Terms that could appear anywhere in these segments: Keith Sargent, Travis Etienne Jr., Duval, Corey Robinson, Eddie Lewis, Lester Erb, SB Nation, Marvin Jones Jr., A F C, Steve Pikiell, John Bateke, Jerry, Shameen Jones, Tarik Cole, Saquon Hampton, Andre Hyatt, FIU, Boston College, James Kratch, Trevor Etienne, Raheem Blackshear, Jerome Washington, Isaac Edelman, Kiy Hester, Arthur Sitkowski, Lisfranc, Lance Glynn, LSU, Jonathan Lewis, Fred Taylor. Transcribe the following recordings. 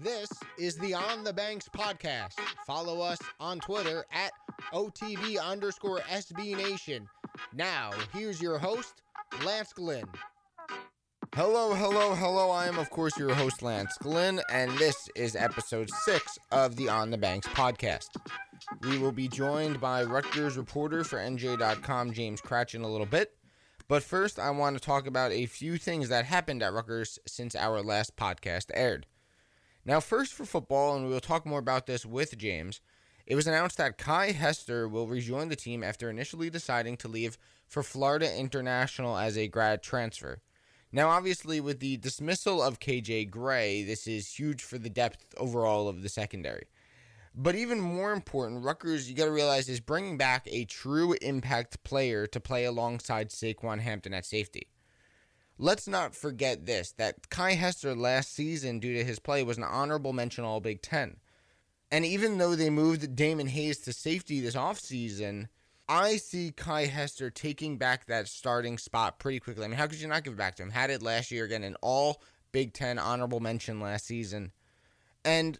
This is the On The Banks Podcast. Follow us on Twitter at @OTB_SB Nation. Now, here's your host, Lance Glynn. Hello. I am, of course, your host, Lance Glynn, and this is episode 6 of the On The Banks Podcast. We will be joined by Rutgers reporter for NJ.com, James Kratch, in a little bit. But first, I want to talk about a few things that happened at Rutgers since our last podcast aired. Now, first for football, and we'll talk more about this with James, it was announced that Kiy Hester will rejoin the team after initially deciding to leave for Florida International as a grad transfer. Now, obviously, with the dismissal of KJ Gray, this is huge for the depth overall of the secondary. But even more important, Rutgers, you got to realize, is bringing back a true impact player to play alongside Saquon Hampton at safety. Let's not forget this, that Kiy Hester last season, due to his play, was an honorable mention All-Big Ten. And even though they moved Damon Hayes to safety this offseason, I see Kiy Hester taking back that starting spot pretty quickly. I mean, how could you not give it back to him? Had it last year, again, an All-Big Ten honorable mention last season. And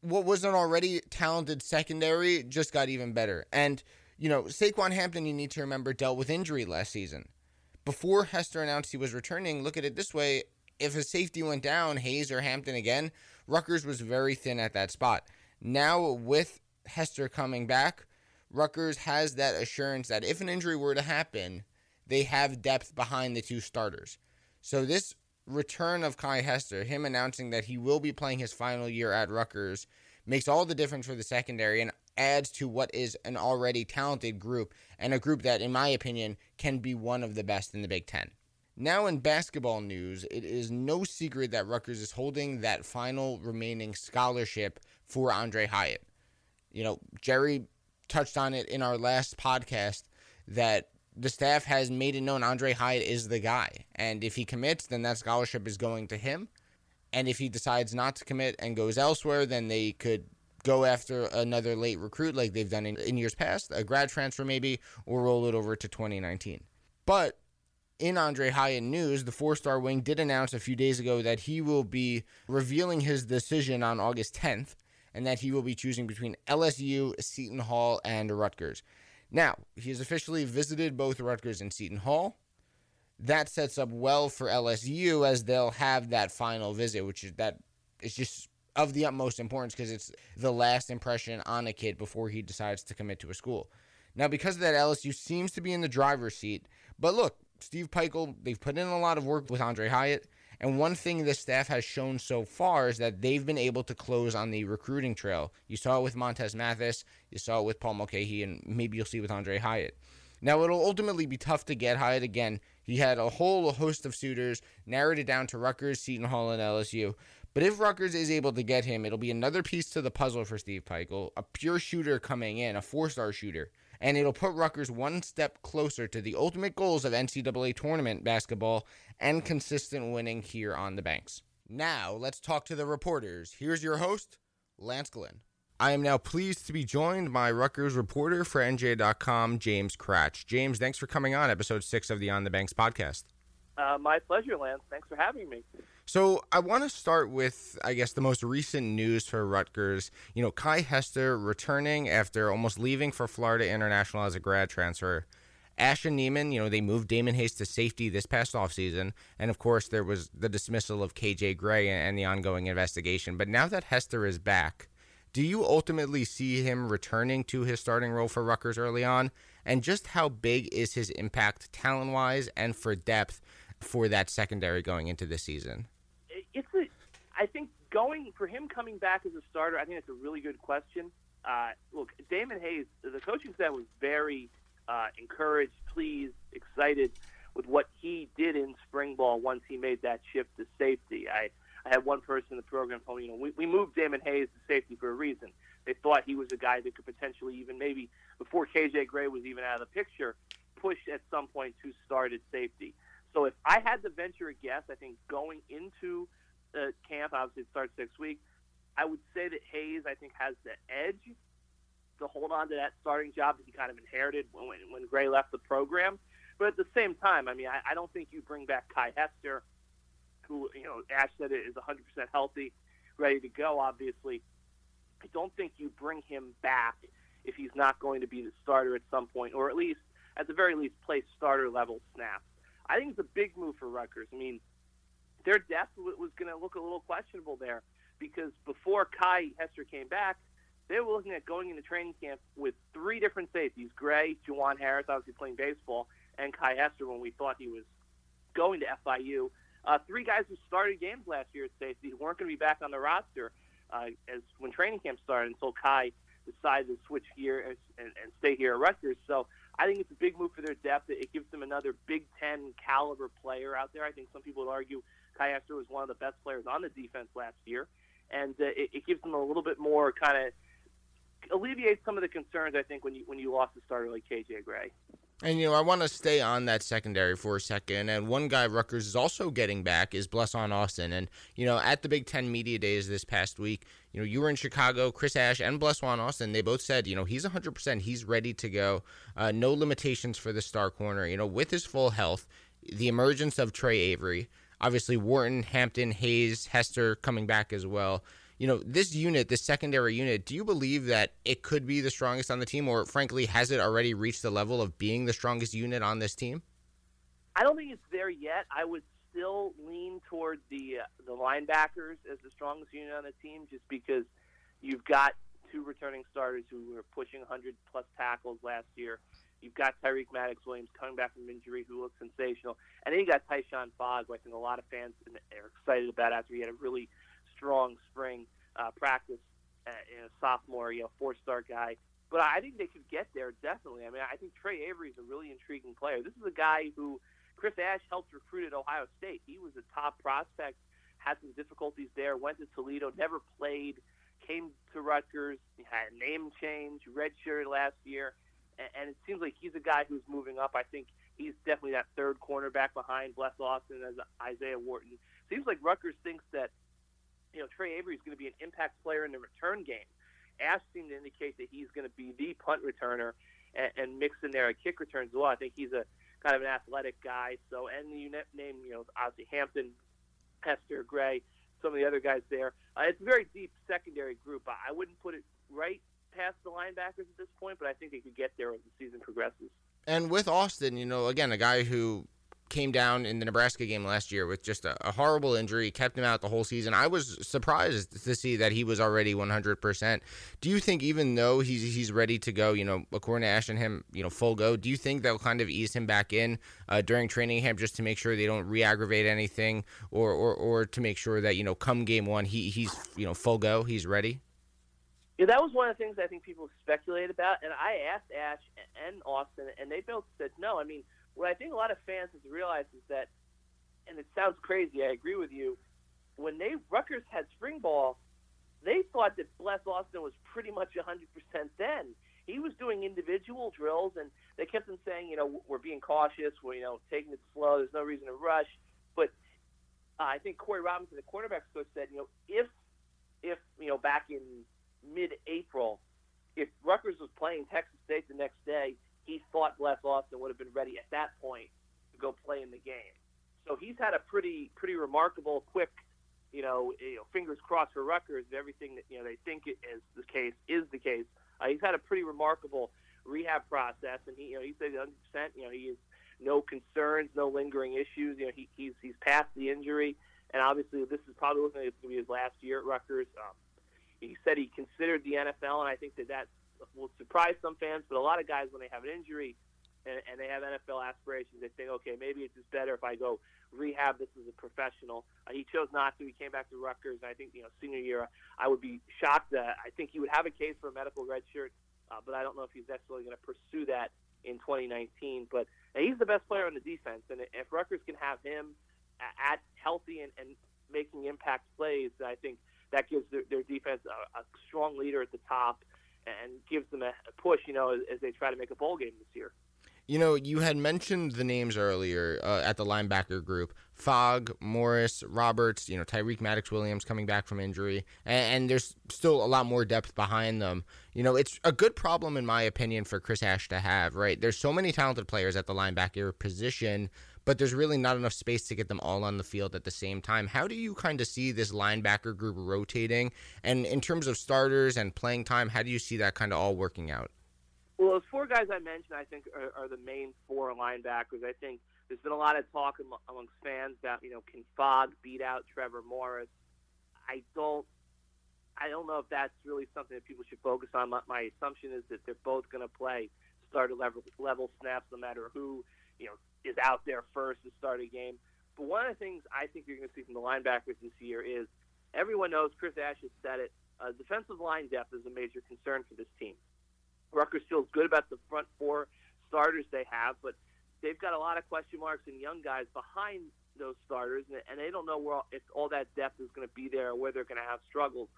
what was an already talented secondary just got even better. And, you know, Saquon Hampton, you need to remember, dealt with injury last season. Before Hester announced he was returning, look at it this way. If his safety went down, Hayes or Hampton again, Rutgers was very thin at that spot. Now, with Hester coming back, Rutgers has that assurance that if an injury were to happen, they have depth behind the two starters. So this return of Kiy Hester, him announcing that he will be playing his final year at Rutgers, makes all the difference for the secondary and adds to what is an already talented group, and a group that, in my opinion, can be one of the best in the Big Ten. Now in basketball news, it is no secret that Rutgers is holding that final remaining scholarship for Andre Hyatt. You know, Jerry touched on it in our last podcast that the staff has made it known Andre Hyatt is the guy, and if he commits, then that scholarship is going to him, and if he decides not to commit and goes elsewhere, then they could go after another late recruit like they've done in years past, a grad transfer maybe, or roll it over to 2019. But in Andre Hyatt news, the four-star wing did announce a few days ago that he will be revealing his decision on August 10th, and that he will be choosing between LSU, Seton Hall, and Rutgers. Now, he has officially visited both Rutgers and Seton Hall. That sets up well for LSU as they'll have that final visit, which is just of the utmost importance because it's the last impression on a kid before he decides to commit to a school. Now, because of that, LSU seems to be in the driver's seat. But look, Steve Pikiell, they've put in a lot of work with Andre Hyatt. And one thing this staff has shown so far is that they've been able to close on the recruiting trail. You saw it with Montez Mathis. You saw it with Paul Mulcahy. And maybe you'll see it with Andre Hyatt. Now, it'll ultimately be tough to get Hyatt again. He had a whole host of suitors, narrowed it down to Rutgers, Seton Hall, and LSU. But if Rutgers is able to get him, it'll be another piece to the puzzle for Steve Pikiell, a pure shooter coming in, a four-star shooter. And it'll put Rutgers one step closer to the ultimate goals of NCAA tournament basketball and consistent winning here on the Banks. Now, let's talk to the reporters. Here's your host, Lance Glynn. I am now pleased to be joined by Rutgers reporter for NJ.com, James Kratch. James, thanks for coming on episode 6 of the On the Banks podcast. My pleasure, Lance. Thanks for having me. So I want to start with, I guess, the most recent news for Rutgers. You know, Kiy Hester returning after almost leaving for Florida International as a grad transfer. Ash and Niemann, you know, they moved Damon Hayes to safety this past offseason. And, of course, there was the dismissal of KJ Gray and the ongoing investigation. But now that Hester is back, do you ultimately see him returning to his starting role for Rutgers early on? And just how big is his impact talent-wise and for depth for that secondary going into this season? Coming back as a starter, I think that's a really good question. Look, Damon Hayes, the coaching staff was very encouraged, pleased, excited with what he did in spring ball once he made that shift to safety. I had one person in the program tell me, you know, we moved Damon Hayes to safety for a reason. They thought he was a guy that could potentially even maybe, before KJ Gray was even out of the picture, push at some point to start at safety. So if I had to venture a guess, I think going into camp, obviously it starts next week, I would say that Hayes, I think, has the edge to hold on to that starting job that he kind of inherited when Gray left the program. But at the same time, I mean, I don't think you bring back Kiy Hester, who, you know, Ash said is 100% healthy. ready to go, obviously. I don't think you bring him back if he's not going to be the starter at some point, or at least, at the very least, play starter-level snaps. I think it's a big move for Rutgers. I mean, their depth was going to look a little questionable there because before Kiy Hester came back, they were looking at going into training camp with three different safeties, Gray, Juwan Harris, obviously playing baseball, and Kiy Hester when we thought he was going to FIU. Three guys who started games last year at safety who weren't going to be back on the roster as when training camp started until Kiy decided to switch gear and stay here at Rutgers. So I think it's a big move for their depth. It gives them another Big Ten caliber player out there. I think some people would argue Kiy Hester was one of the best players on the defense last year. And it gives them a little bit more kind of alleviates some of the concerns, I think, when you lost a starter like KJ Gray. And, I want to stay on that secondary for a second. And one guy Rutgers is also getting back is Blessuan Austin. And, at the Big Ten Media Days this past week, you were in Chicago, Chris Ash and Blessuan Austin, they both said, he's 100%, he's ready to go. No limitations for the star corner. With his full health, the emergence of Trey Avery, obviously Wharton, Hampton, Hayes, Hester coming back as well. This unit, this secondary unit, do you believe that it could be the strongest on the team, or frankly, has it already reached the level of being the strongest unit on this team? I don't think it's there yet. I would still lean toward the linebackers as the strongest unit on the team, just because you've got two returning starters who were pushing 100-plus tackles last year. You've got Tyreek Maddox Williams coming back from injury, who looks sensational. And then you got Tyshawn Fogg, who I think a lot of fans are excited about after he had a really strong spring practice in a sophomore, four-star guy. But I think they could get there, definitely. I mean, I think Trey Avery is a really intriguing player. This is a guy who Chris Ash helped recruit at Ohio State. He was a top prospect, had some difficulties there, went to Toledo, never played, came to Rutgers, had a name change, redshirted last year. And it seems like he's a guy who's moving up. I think he's definitely that third cornerback behind Bless Austin as Isaiah Wharton. Seems like Rutgers thinks that Trey Avery is going to be an impact player in the return game. Ash seemed to indicate that he's going to be the punt returner and mix in there a kick return as well. I think he's a kind of an athletic guy. So, and you name, obviously Hampton, Hester, Gray, some of the other guys there. It's a very deep secondary group. I wouldn't put it right past the linebackers at this point, but I think they could get there as the season progresses. And with Austin, again, a guy who came down in the Nebraska game last year with just a horrible injury, kept him out the whole season. I was surprised to see that he was already 100%. Do you think even though he's ready to go, according to Ash and him, full go, do you think they'll kind of ease him back in during training camp just to make sure they don't re-aggravate anything or to make sure that, come game one, he's full go, he's ready? Yeah, that was one of the things I think people speculate about, and I asked Ash and Austin, and they both said no. I mean, what I think a lot of fans have realized is that, and it sounds crazy, I agree with you, when Rutgers had spring ball, they thought that Bless Austin was pretty much 100% then. He was doing individual drills, and they kept him saying, we're being cautious, we're, taking it slow, there's no reason to rush. But I think Corey Robinson, the quarterback's coach, said, if back in mid-April, if Rutgers was playing Texas State the next day, he thought Bless Austin would have been ready at that point to go play in the game. So he's had a pretty remarkable, quick, fingers crossed for Rutgers, everything that they think is the case. He's had a pretty remarkable rehab process, and he said 100%. He has no concerns, no lingering issues. He's past the injury, and obviously this is probably looking like it's going to be his last year at Rutgers. He said he considered the NFL, and I think that will surprise some fans, but a lot of guys, when they have an injury and they have NFL aspirations, they think, okay, maybe it's just better if I go rehab this as a professional. He chose not to. He came back to Rutgers, and I think, senior year, I would be shocked. I think he would have a case for a medical redshirt, but I don't know if he's necessarily going to pursue that in 2019. But he's the best player on the defense, and if Rutgers can have him at healthy and making impact plays, I think that gives their defense a strong leader at the top and gives them a push, as they try to make a bowl game this year. You had mentioned the names earlier at the linebacker group. Fogg, Morris, Roberts, Tyreek Maddox Williams coming back from injury. And there's still a lot more depth behind them. It's a good problem, in my opinion, for Chris Ash to have, right? There's so many talented players at the linebacker position, but there's really not enough space to get them all on the field at the same time. How do you kind of see this linebacker group rotating? And in terms of starters and playing time, how do you see that kind of all working out? Well, those four guys I mentioned, I think, are the main four linebackers. I think there's been a lot of talk amongst fans about, you know, can Fogg beat out Trevor Morris? I don't know if that's really something that people should focus on. My assumption is that they're both going to play starter level snaps, no matter who, you know, is out there first to start a game. But one of the things I think you're going to see from the linebackers this year is, everyone knows, Chris Ash has said it, defensive line depth is a major concern for this team. Rutgers feels good about the front four starters they have, but they've got a lot of question marks and young guys behind those starters, and they don't know where if all that depth is going to be there or where they're going to have struggles.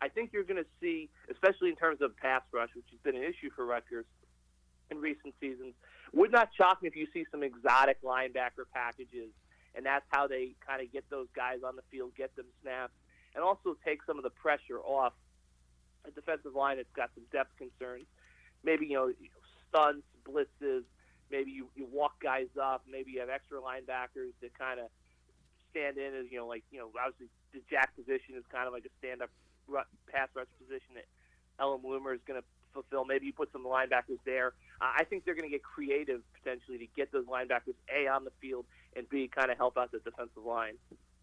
I think you're going to see, especially in terms of pass rush, which has been an issue for Rutgers in recent seasons, would not shock me if you see some exotic linebacker packages, and that's how they kind of get those guys on the field, get them snaps, and also take some of the pressure off a defensive line that's got some depth concerns. Maybe, you know, stunts, blitzes, maybe you walk guys up, maybe you have extra linebackers that kind of stand in as, you know, like, you know, obviously the jack position is kind of like a stand-up pass rush position that Ellen Bloomer is going to fulfill. Maybe you put some linebackers there. I think they're going to get creative potentially to get those linebackers, A, on the field, and B, kind of help out the defensive line.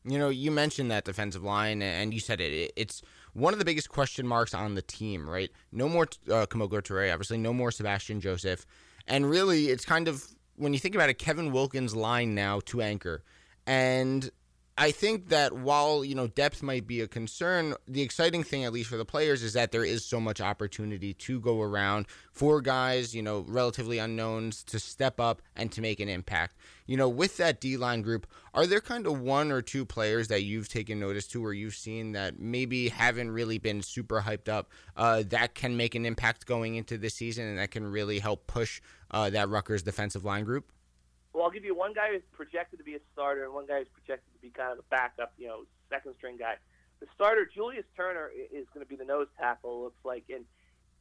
You know, you mentioned that defensive line, and you said it. It's one of the biggest question marks on the team, right? No more Kamaal Seymour, obviously. No more Sebastian Joseph. And really, it's kind of, when you think about it, Kevin Wilkins' line now to anchor. And I think that while, you know, depth might be a concern, the exciting thing, at least for the players, is that there is so much opportunity to go around for guys, you know, relatively unknowns to step up and to make an impact. You know, with that D-line group, are there kind of one or two players that you've taken notice to or you've seen that maybe haven't really been super hyped up that can make an impact going into this season and that can really help push that Rutgers defensive line group? Well, I'll give you one guy who's projected to be a starter and one guy who's projected to be kind of a backup, you know, second-string guy. The starter, Julius Turner, is going to be the nose tackle, it looks like, and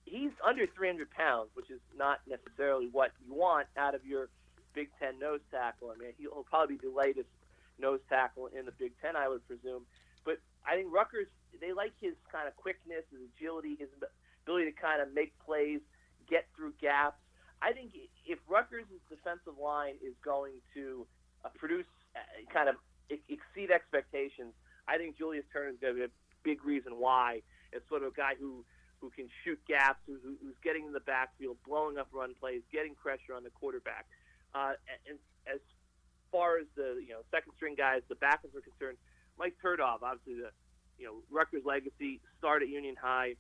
he's under 300 pounds, which is not necessarily what you want out of your Big Ten nose tackle. I mean, he'll probably be the latest nose tackle in the Big Ten, I would presume. But I think Rutgers, they like his kind of quickness, his agility, his ability to kind of make plays, get through gaps. I think if Rutgers' defensive line is going to produce, kind of exceed expectations, I think Julius Turner is going to be a big reason why. It's sort of a guy who can shoot gaps, who's getting in the backfield, blowing up run plays, getting pressure on the quarterback. And as far as the, you know, second-string guys, the backups are concerned, Mike Turdov, obviously the, you know, Rutgers legacy, started at Union High,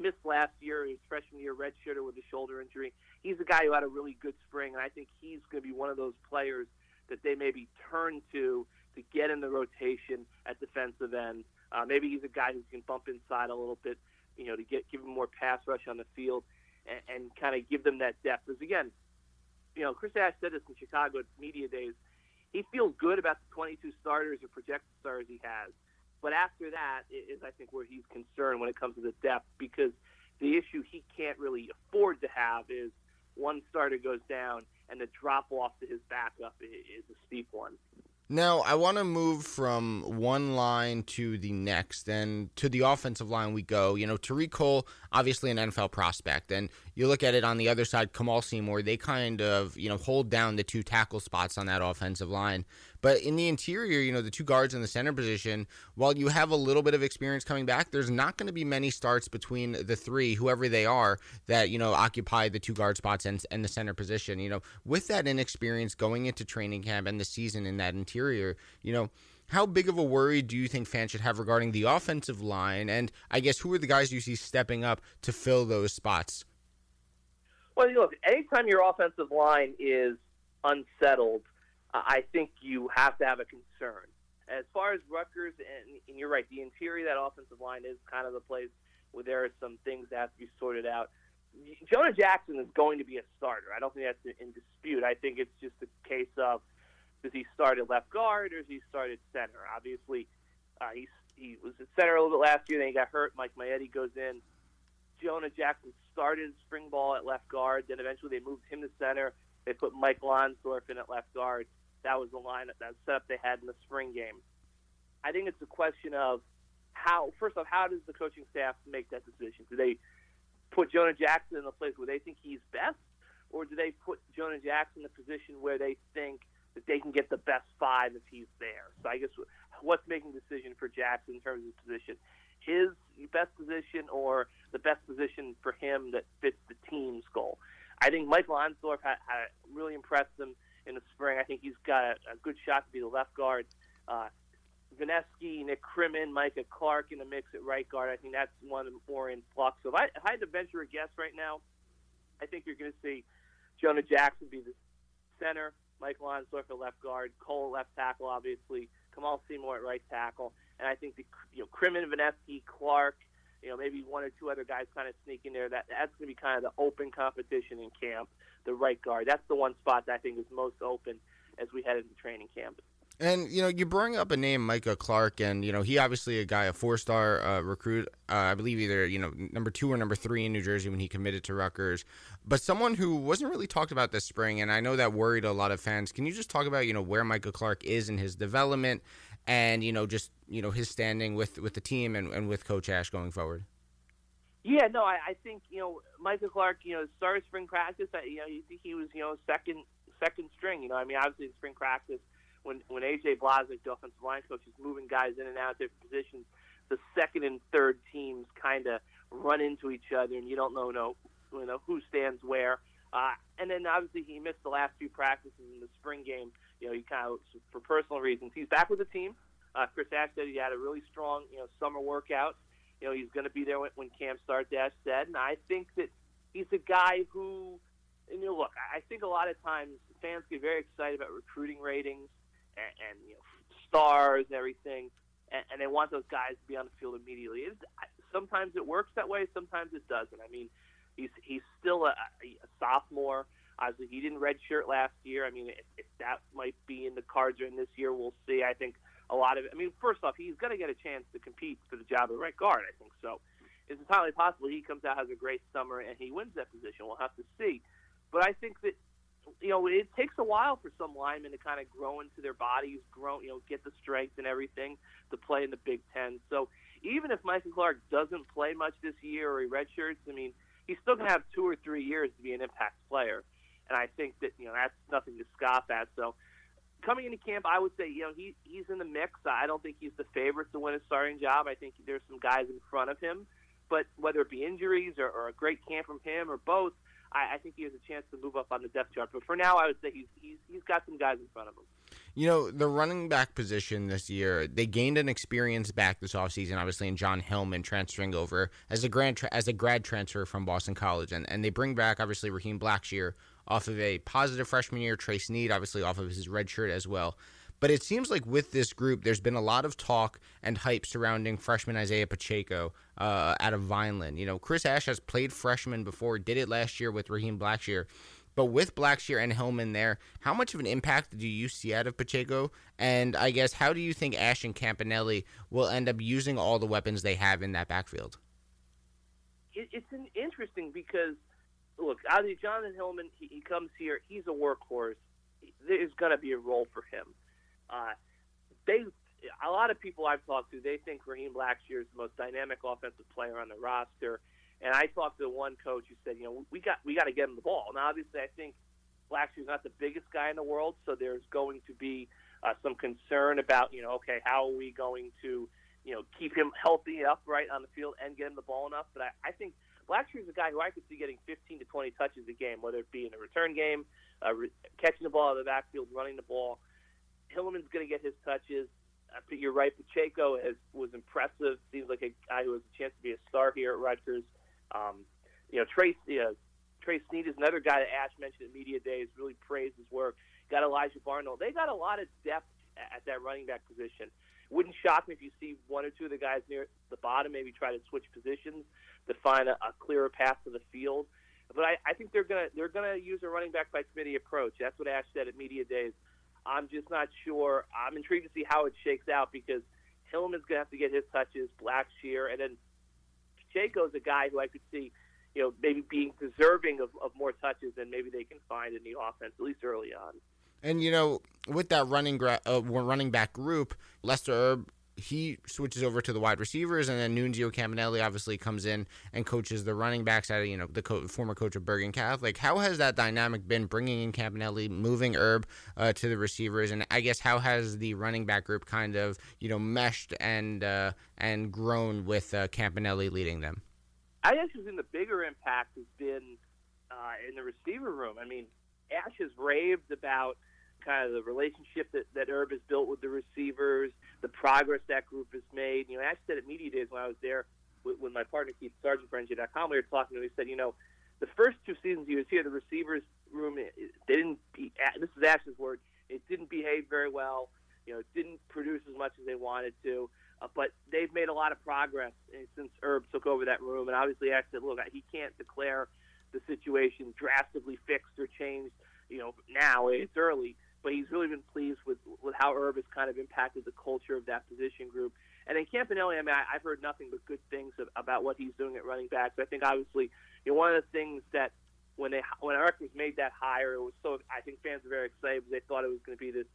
missed last year, his freshman year, redshirted with a shoulder injury. He's a guy who had a really good spring, and I think he's going to be one of those players that they maybe turn to get in the rotation at defensive end. Maybe he's a guy who can bump inside a little bit, you know, to give him more pass rush on the field and kind of give them that depth. Because, again, you know, Chris Ash said this in Chicago at media days. He feels good about the 22 starters or projected starters he has. But after that is, I think, where he's concerned when it comes to the depth, because the issue he can't really afford to have is one starter goes down and the drop-off to his backup is a steep one. Now, I want to move from one line to the next, and to the offensive line we go. You know, Tarik Cole, obviously an NFL prospect, and you look at it on the other side, Kamaal Seymour, they kind of, you know, hold down the two tackle spots on that offensive line. But in the interior, you know, the two guards in the center position, while you have a little bit of experience coming back, there's not going to be many starts between the three, whoever they are, that, you know, occupy the two guard spots and the center position. You know, with that inexperience going into training camp and the season in that interior, you know, how big of a worry do you think fans should have regarding the offensive line? And I guess who are the guys you see stepping up to fill those spots? Well, look, anytime your offensive line is unsettled, I think you have to have a concern. As far as Rutgers, and you're right, the interior of that offensive line is kind of the place where there are some things that have to be sorted out. Jonah Jackson is going to be a starter. I don't think that's in dispute. I think it's just a case of, does he start at left guard or does he start at center? Obviously, he was at center a little bit last year, then he got hurt. Mike Maietti goes in. Jonah Jackson started spring ball at left guard, then eventually they moved him to center. They put Mike Lonsdorf in at left guard. that was the lineup, that setup they had in the spring game. I think it's a question of how, first off, how does the coaching staff make that decision? Do they put Jonah Jackson in a place where they think he's best, or do they put Jonah Jackson in a position where they think that they can get the best five if he's there? So I guess what's making the decision for Jackson in terms of his position? His best position or the best position for him that fits the team's goal? I think Mike Lonsdorf had really impressed them in the spring. I think he's got a good shot to be the left guard. Venesky, Nick Crimmin, Micah Clark in the mix at right guard. I think that's one more in flux. So if I had to venture a guess right now, I think you're going to see Jonah Jackson be the center, Mike Lonsdorf at left guard, Cole at left tackle, obviously, Kamaal Seymour at right tackle. And I think the Crimmin, Venesky, Clark, maybe one or two other guys kind of sneak in there. That's going to be kind of the open competition in camp, the right guard. That's the one spot that I think is most open as we head into training camp. And, you bring up a name, Micah Clark, and, he obviously a guy, a four-star recruit, I believe either, number 2 or number 3 in New Jersey when he committed to Rutgers, but someone who wasn't really talked about this spring, and I know that worried a lot of fans. Can you just talk about, where Micah Clark is in his development and, his standing with the team and with Coach Ash going forward? Yeah, no, I think, Micah Clark, started spring practice, he was, second string, obviously in spring practice, When A.J. Blazek, the offensive line coach, is moving guys in and out of different positions, the second and third teams kind of run into each other, and you don't know who stands where. And then, obviously, he missed the last few practices in the spring game. He kind of, for personal reasons, he's back with the team. Chris Ash said he had a really strong, summer workout. He's going to be there when camp starts, Ash said. And I think that he's a guy who, look, I think a lot of times fans get very excited about recruiting ratings and stars and everything, and they want those guys to be on the field immediately. Sometimes it works that way, sometimes it doesn't. I mean, he's still a sophomore. Obviously, he didn't redshirt last year. I mean, if that might be in the cards or in this year, we'll see. I think a lot of it. I mean, first off, he's going to get a chance to compete for the job at right guard, I think so. It's entirely possible he comes out, has a great summer, and he wins that position. We'll have to see. But I think that it takes a while for some linemen to kind of grow into their bodies, get the strength and everything to play in the Big Ten. So even if Micah Clark doesn't play much this year or he redshirts, he's still going to have 2 or 3 years to be an impact player. And I think that, that's nothing to scoff at. So coming into camp, I would say, he's in the mix. I don't think he's the favorite to win a starting job. I think there's some guys in front of him. But whether it be injuries or a great camp from him or both, I think he has a chance to move up on the depth chart. But for now, I would say he's got some guys in front of him. The running back position this year, they gained an experience back this offseason, obviously, in John Hillman transferring over as a grad transfer from Boston College. And they bring back, obviously, Raheem Blackshear off of a positive freshman year, Trey Sneed, obviously, off of his red shirt as well. But it seems like with this group, there's been a lot of talk and hype surrounding freshman Isaiah Pacheco out of Vineland. Chris Ash has played freshman before, did it last year with Raheem Blackshear. But with Blackshear and Hillman there, how much of an impact do you see out of Pacheco? And I guess, how do you think Ash and Campanelli will end up using all the weapons they have in that backfield? It's interesting because, look, Jonathan Hillman, he comes here, he's a workhorse. There's going to be a role for him. A lot of people I've talked to, they think Raheem Blackshear is the most dynamic offensive player on the roster. And I talked to one coach who said, we got to get him the ball. And obviously, I think Blackshear's not the biggest guy in the world, so there's going to be some concern about, okay, how are we going to, keep him healthy and upright on the field and get him the ball enough? But I think Blackshear's a guy who I could see getting 15 to 20 touches a game, whether it be in a return game, catching the ball out of the backfield, running the ball. Hillman's going to get his touches. You're right, Pacheco was impressive. Seems like a guy who has a chance to be a star here at Rutgers. Trey Sneed is another guy that Ash mentioned at media days, really praised his work. Got Elijah Barnwell. They got a lot of depth at that running back position. Wouldn't shock me if you see one or two of the guys near the bottom maybe try to switch positions to find a clearer path to the field. But I think they're gonna use a running back by committee approach. That's what Ash said at media days. I'm just not sure. I'm intrigued to see how it shakes out because Hillman's going to have to get his touches, Blackshear, and then Pacheco's a guy who I could see, maybe being deserving of more touches than maybe they can find in the offense, at least early on. And, you know, with that running back group, Lester Erb, he switches over to the wide receivers, and then Nunzio Campanelli obviously comes in and coaches the running backs out of, you know, the former coach of Bergen Catholic. How has that dynamic been, bringing in Campanelli, moving Erb to the receivers, and I guess how has the running back group kind of, you know, meshed and grown with Campanelli leading them? I actually think the bigger impact has been in the receiver room. I mean, Ash has raved about kind of the relationship that Erb has built with the receivers, the progress that group has made. You know, Ash said at Media Days when I was there with my partner Keith Sargent for NJ.com, we were talking to him. He said, you know, the first two seasons he was here, the receivers room, they didn't be, this is Ash's word, it didn't behave very well. You know, it didn't produce as much as they wanted to. But they've made a lot of progress since Erb took over that room. And obviously Ash said, look, he can't declare the situation drastically fixed or changed, you know, now. It's early. But he's really been pleased with how Erb has kind of impacted the culture of that position group. And then Campanelli, I mean, I've heard nothing but good things about what he's doing at running back. So I think obviously, you know, one of the things that when Eric was made that hire, it was so, I think fans were very excited because they thought it was going to be this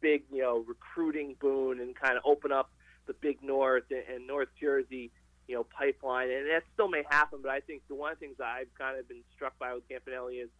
big, you know, recruiting boon and kind of open up the Big North and North Jersey, you know, pipeline. And that still may happen, but I think the one of the things I've kind of been struck by with Campanelli is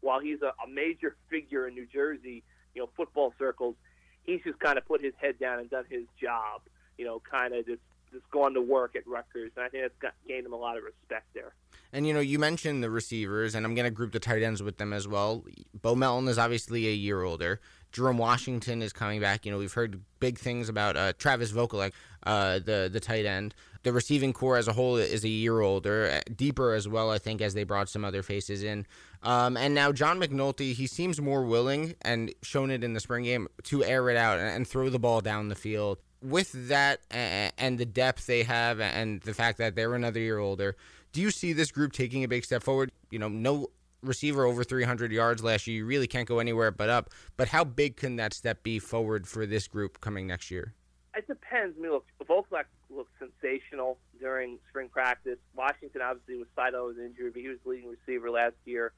while he's a major figure in New Jersey, you know, football circles, he's just kind of put his head down and done his job, you know, kind of just gone to work at Rutgers. And I think that's gained him a lot of respect there. And, you know, you mentioned the receivers, and I'm going to group the tight ends with them as well. Bo Melton is obviously a year older. Jerome Washington is coming back. You know, we've heard big things about Travis Vokolek, the tight end. The receiving core as a whole is a year older, deeper as well, I think, as they brought some other faces in. And now John McNulty, he seems more willing, and shown it in the spring game, to air it out and throw the ball down the field. With that and the depth they have and the fact that they're another year older, do you see this group taking a big step forward? You know, no receiver over 300 yards last year. You really can't go anywhere but up. But how big can that step be forward for this group coming next year? It depends. I mean, look, Vokolek looked sensational during spring practice. Washington obviously was sidelined with injury, but he was the leading receiver last year.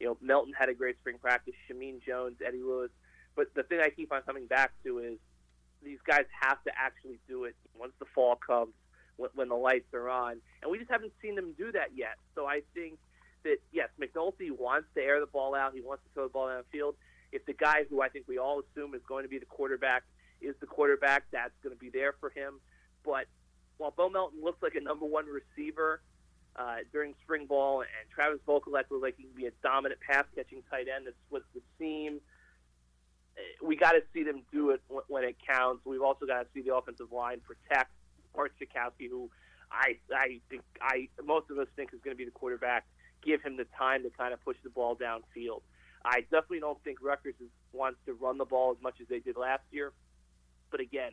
You know, Melton had a great spring practice. Shameen Jones, Eddie Lewis. But the thing I keep on coming back to is these guys have to actually do it once the fall comes, when the lights are on. And we just haven't seen them do that yet. So I think that, yes, McNulty wants to air the ball out. He wants to throw the ball downfield. If the guy who I think we all assume is going to be the quarterback is the quarterback, that's going to be there for him. But while Bo Melton looks like a number one receiver during spring ball, and Travis Vokolek looks like he can be a dominant pass-catching tight end that splits the seam, we got to see them do it when it counts. We've also got to see the offensive line protect Art Sikowski, who I think most of us think is going to be the quarterback, give him the time to kind of push the ball downfield. I definitely don't think Rutgers wants to run the ball as much as they did last year. But again,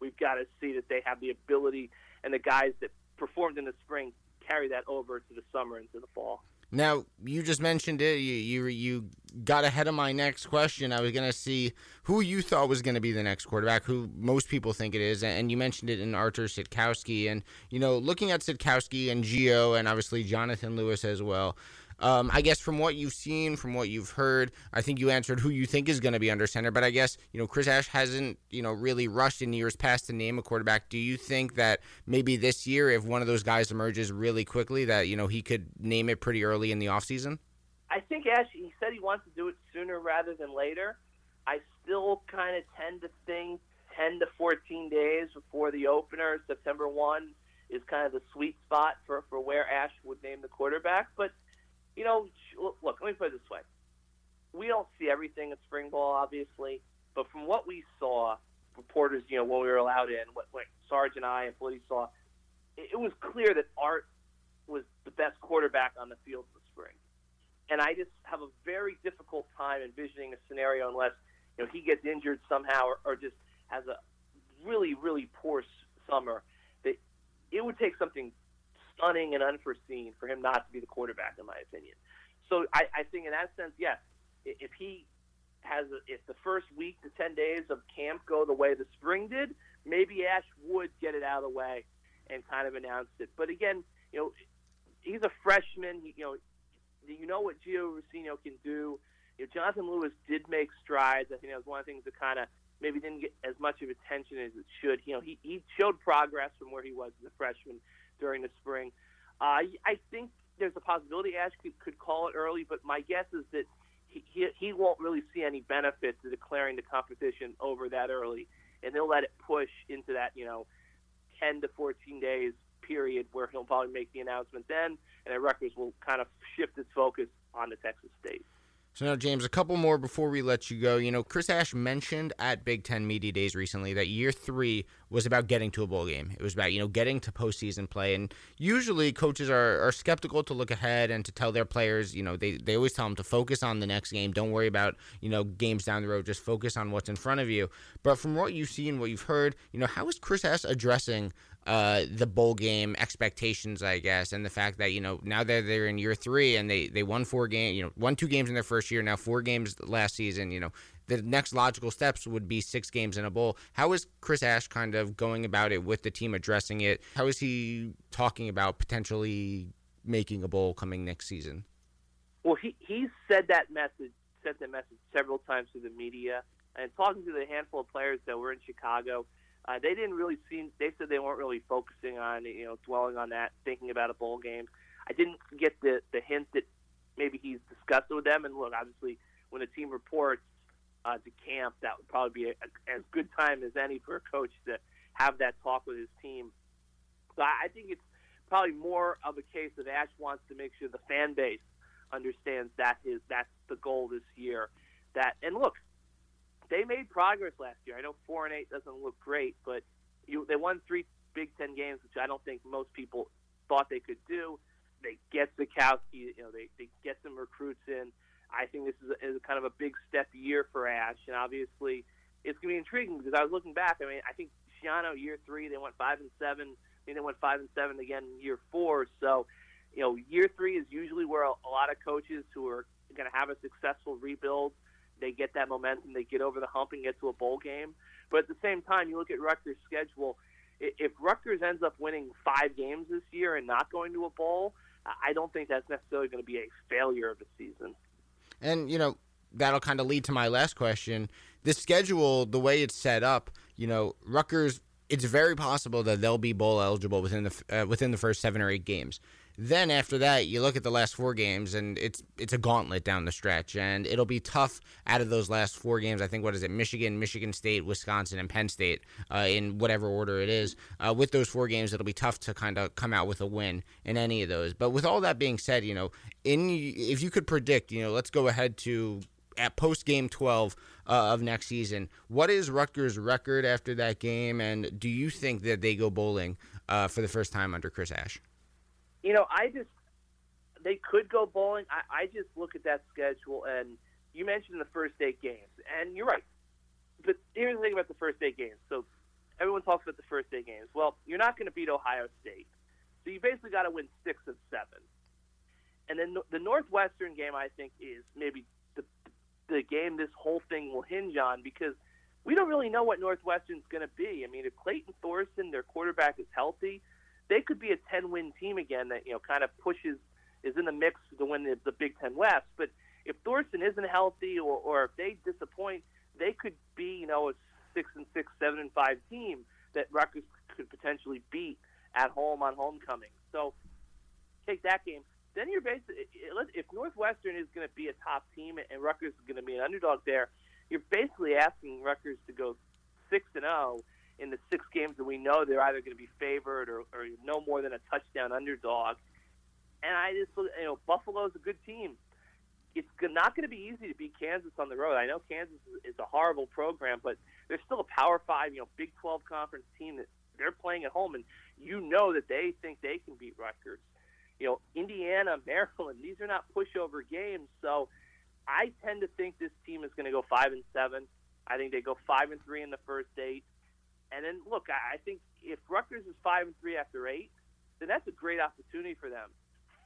we've got to see that they have the ability, and the guys that performed in the spring carry that over to the summer and to the fall. Now, you just mentioned it. You got ahead of my next question. I was going to see who you thought was going to be the next quarterback, who most people think it is, and you mentioned it in Artur Sitkowski. And, you know, looking at Sitkowski and Gio and obviously Jonathan Lewis as well, I guess from what you've seen, from what you've heard, I think you answered who you think is going to be under center. But I guess, you know, Chris Ash hasn't, you know, really rushed in years past to name a quarterback. Do you think that maybe this year, if one of those guys emerges really quickly, that, you know, he could name it pretty early in the offseason? I think Ash, he said he wants to do it sooner rather than later. I still kind of tend to think 10 to 14 days before the opener, September 1, is kind of the sweet spot for where Ash would name the quarterback. But, you know, look, let me put it this way. We don't see everything at spring ball, obviously, but from what we saw, reporters, you know, when we were allowed in, what Sarge and I and Felitti saw, it was clear that Art was the best quarterback on the field in the spring. And I just have a very difficult time envisioning a scenario unless, you know, he gets injured somehow or just has a really, really poor summer, that it would take something stunning and unforeseen for him not to be the quarterback, in my opinion. So I think in that sense, yes, if he has, if the first week to 10 days of camp go the way the spring did, maybe Ash would get it out of the way and kind of announce it. But again, you know, he's a freshman. You know what Gio Ruscino can do. you know, Jonathan Lewis did make strides. I think that was one of the things that kind of maybe didn't get as much of attention as it should. You know, he showed progress from where he was as a freshman during the spring. I think there's a possibility Ash could call it early, but my guess is that he won't really see any benefit to declaring the competition over that early, and they'll let it push into that, you know, 10 to 14 days period where he'll probably make the announcement then, and Rutgers will kind of shift its focus on to Texas State. So now, James, a couple more before we let you go. You know, Chris Ash mentioned at Big Ten Media Days recently that year three was about getting to a bowl game. It was about, you know, getting to postseason play. And usually coaches are skeptical to look ahead and to tell their players, you know, they always tell them to focus on the next game. Don't worry about, you know, games down the road. Just focus on what's in front of you. But from what you've seen, what you've heard, you know, how is Chris Ash addressing the bowl game expectations, I guess, and the fact that, you know, now that they're in year three and they won four games, you know, won two games in their first year, now four games last season, you know, the next logical steps would be six games in a bowl. How is Chris Ash kind of going about it with the team, addressing it? How is he talking about potentially making a bowl coming next season? Well, he sent that message several times to the media, and talking to the handful of players that were in Chicago, they didn't really seem. They said they weren't really focusing on, you know, dwelling on that, thinking about a bowl game. I didn't get the hint that maybe he's discussed it with them. And look, obviously, when a team reports to camp, that would probably be as good time as any for a coach to have that talk with his team. So I think it's probably more of a case of Ash wants to make sure the fan base understands that's the goal this year. That, and look, they made progress last year. I know 4-8 doesn't look great, but they won three Big Ten games, which I don't think most people thought they could do. They get Zukowski, you know, they get some recruits in. I think this is kind of a big step year for Ash, and obviously it's going to be intriguing because I was looking back. I mean, I think Shiano year three they went 5-7. I mean, they went 5-7 again in year four. So, you know, year three is usually where a lot of coaches who are going to have a successful rebuild, they get that momentum, they get over the hump and get to a bowl game. But at the same time, you look at Rutgers' schedule. If Rutgers ends up winning five games this year and not going to a bowl, I don't think that's necessarily going to be a failure of the season. And, you know, that'll kind of lead to my last question. This schedule, the way it's set up, you know, Rutgers, it's very possible that they'll be bowl eligible within the first 7 or 8 games. Then after that, you look at the last four games, and it's a gauntlet down the stretch, and it'll be tough out of those last four games. I think, what is it, Michigan, Michigan State, Wisconsin, and Penn State, in whatever order it is. With those four games, it'll be tough to kind of come out with a win in any of those. But with all that being said, you know, if you could predict, you know, let's go ahead to at post-game 12 of next season, what is Rutgers' record after that game, and do you think that they go bowling for the first time under Chris Ash? You know, they could go bowling. I just look at that schedule, and you mentioned the first 8 games, and you're right. But here's the thing about the first 8 games. So everyone talks about the first 8 games. Well, you're not going to beat Ohio State. So you basically got to win 6 of 7. And then the Northwestern game, I think, is maybe the game this whole thing will hinge on, because we don't really know what Northwestern's going to be. I mean, if Clayton Thorson, their quarterback, is healthy, they could be a 10-win team again that, you know, kind of pushes, is in the mix to win the Big Ten West. But if Thorson isn't healthy or if they disappoint, they could be, you know, a 6-6, 7-5 team that Rutgers could potentially beat at home on homecoming. So take that game. Then you're basically, if Northwestern is going to be a top team and Rutgers is going to be an underdog there, you're basically asking Rutgers to go 6-0. In the 6 games that we know they're either going to be favored or no more than a touchdown underdog. And I just, you know, Buffalo's a good team. It's not going to be easy to beat Kansas on the road. I know Kansas is a horrible program, but they're still a Power 5, you know, Big 12 conference team that they're playing at home, and you know that they think they can beat Rutgers. You know, Indiana, Maryland, these are not pushover games. So I tend to think this team is going to go 5-7. I think they go 5-3 in the first 8. And then, look, I think if Rutgers is 5-3 after 8, then that's a great opportunity for them.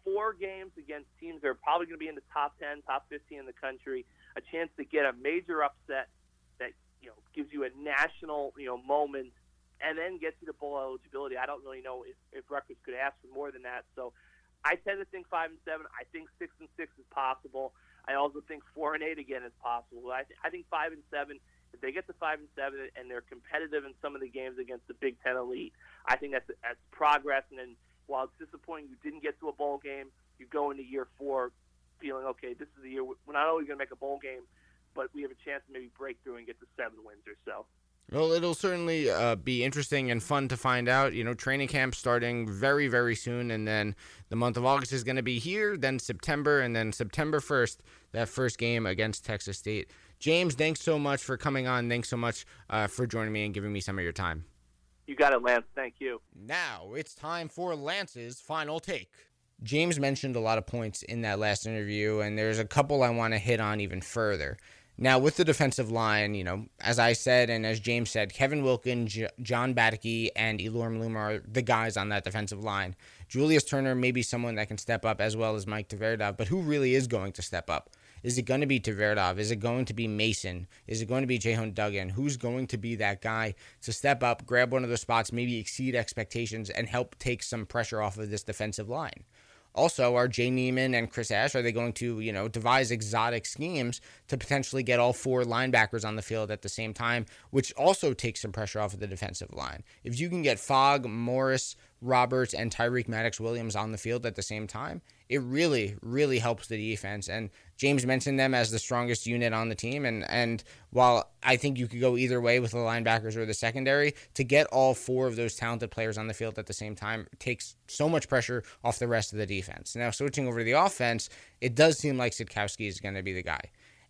4 games against teams that are probably going to be in the top 10, top 15 in the country, a chance to get a major upset that, you know, gives you a national, you know, moment, and then gets you to bowl eligibility. I don't really know if Rutgers could ask for more than that. So I tend to think 5-7. I think 6-6 is possible. I also think 4-8 again is possible. I think 5-7. If they get to 5-7 and they're competitive in some of the games against the Big Ten elite, I think that's progress. And then while it's disappointing you didn't get to a bowl game, you go into year four feeling, okay, this is the year. We're not only going to make a bowl game, but we have a chance to maybe break through and get to 7 wins or so. Well, it'll certainly be interesting and fun to find out. You know, training camp starting very, very soon, and then the month of August is going to be here, then September, and then September 1st, that first game against Texas State. James, thanks so much for coming on. Thanks so much for joining me and giving me some of your time. You got it, Lance. Thank you. Now it's time for Lance's final take. James mentioned a lot of points in that last interview, and there's a couple I want to hit on even further. Now, with the defensive line, you know, as I said and as James said, Kevin Wilkins, John Bateke, and Eloy Maluma are the guys on that defensive line. Julius Turner may be someone that can step up as well as Mike Turdov, but who really is going to step up? Is it going to be Turdov? Is it going to be Mason? Is it going to be Jayhon Duggan? Who's going to be that guy to step up, grab one of those spots, maybe exceed expectations, and help take some pressure off of this defensive line? Also, are Jay Niemann and Chris Ash, are they going to, you know, devise exotic schemes to potentially get all four linebackers on the field at the same time, which also takes some pressure off of the defensive line? If you can get Fogg, Morris, Roberts, and Tyreek Maddox Williams on the field at the same time, it really, really helps the defense. And James mentioned them as the strongest unit on the team. And while I think you could go either way with the linebackers or the secondary, to get all four of those talented players on the field at the same time takes so much pressure off the rest of the defense. Now, switching over to the offense, it does seem like Sitkowski is going to be the guy.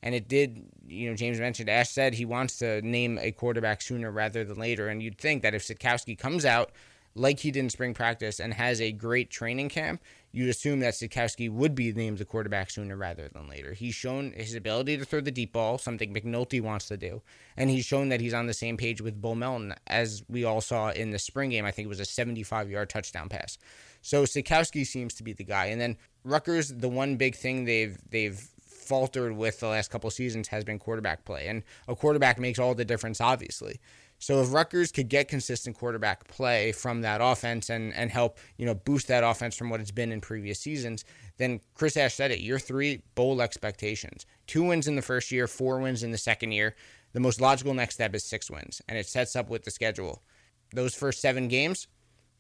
And it did, you know, James mentioned, Ash said he wants to name a quarterback sooner rather than later. And you'd think that if Sitkowski comes out like he did in spring practice and has a great training camp, you'd assume that Sitkowski would be named the quarterback sooner rather than later. He's shown his ability to throw the deep ball, something McNulty wants to do, and he's shown that he's on the same page with Bo Melton, as we all saw in the spring game. I think it was a 75-yard touchdown pass. So Sitkowski seems to be the guy. And then Rutgers, the one big thing they've faltered with the last couple of seasons has been quarterback play, and a quarterback makes all the difference, obviously. So if Rutgers could get consistent quarterback play from that offense and help, you know, boost that offense from what it's been in previous seasons, then Chris Ash said it, year three, bowl expectations. 2 wins in the first year, 4 wins in the second year. The most logical next step is 6 wins, and it sets up with the schedule. Those first 7 games,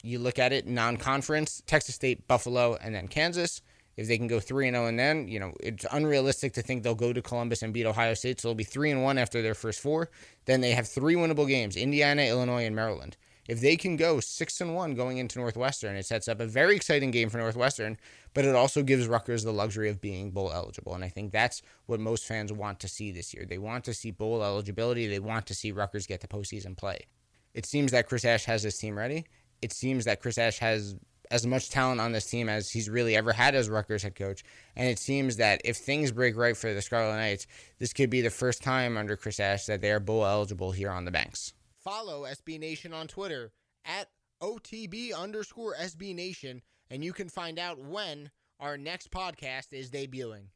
you look at it non-conference, Texas State, Buffalo, and then Kansas. If they can go 3-0 and then, you know, it's unrealistic to think they'll go to Columbus and beat Ohio State, so they'll be 3-1 after their first 4. Then they have 3 winnable games, Indiana, Illinois, and Maryland. If they can go 6-1 going into Northwestern, it sets up a very exciting game for Northwestern, but it also gives Rutgers the luxury of being bowl eligible, and I think that's what most fans want to see this year. They want to see bowl eligibility. They want to see Rutgers get to postseason play. It seems that Chris Ash has his team ready. It seems that Chris Ash has as much talent on this team as he's really ever had as Rutgers head coach. And it seems that if things break right for the Scarlet Knights, this could be the first time under Chris Ash that they are bowl eligible here on the Banks. Follow SB Nation on Twitter at @OTB_SB Nation, and you can find out when our next podcast is debuting.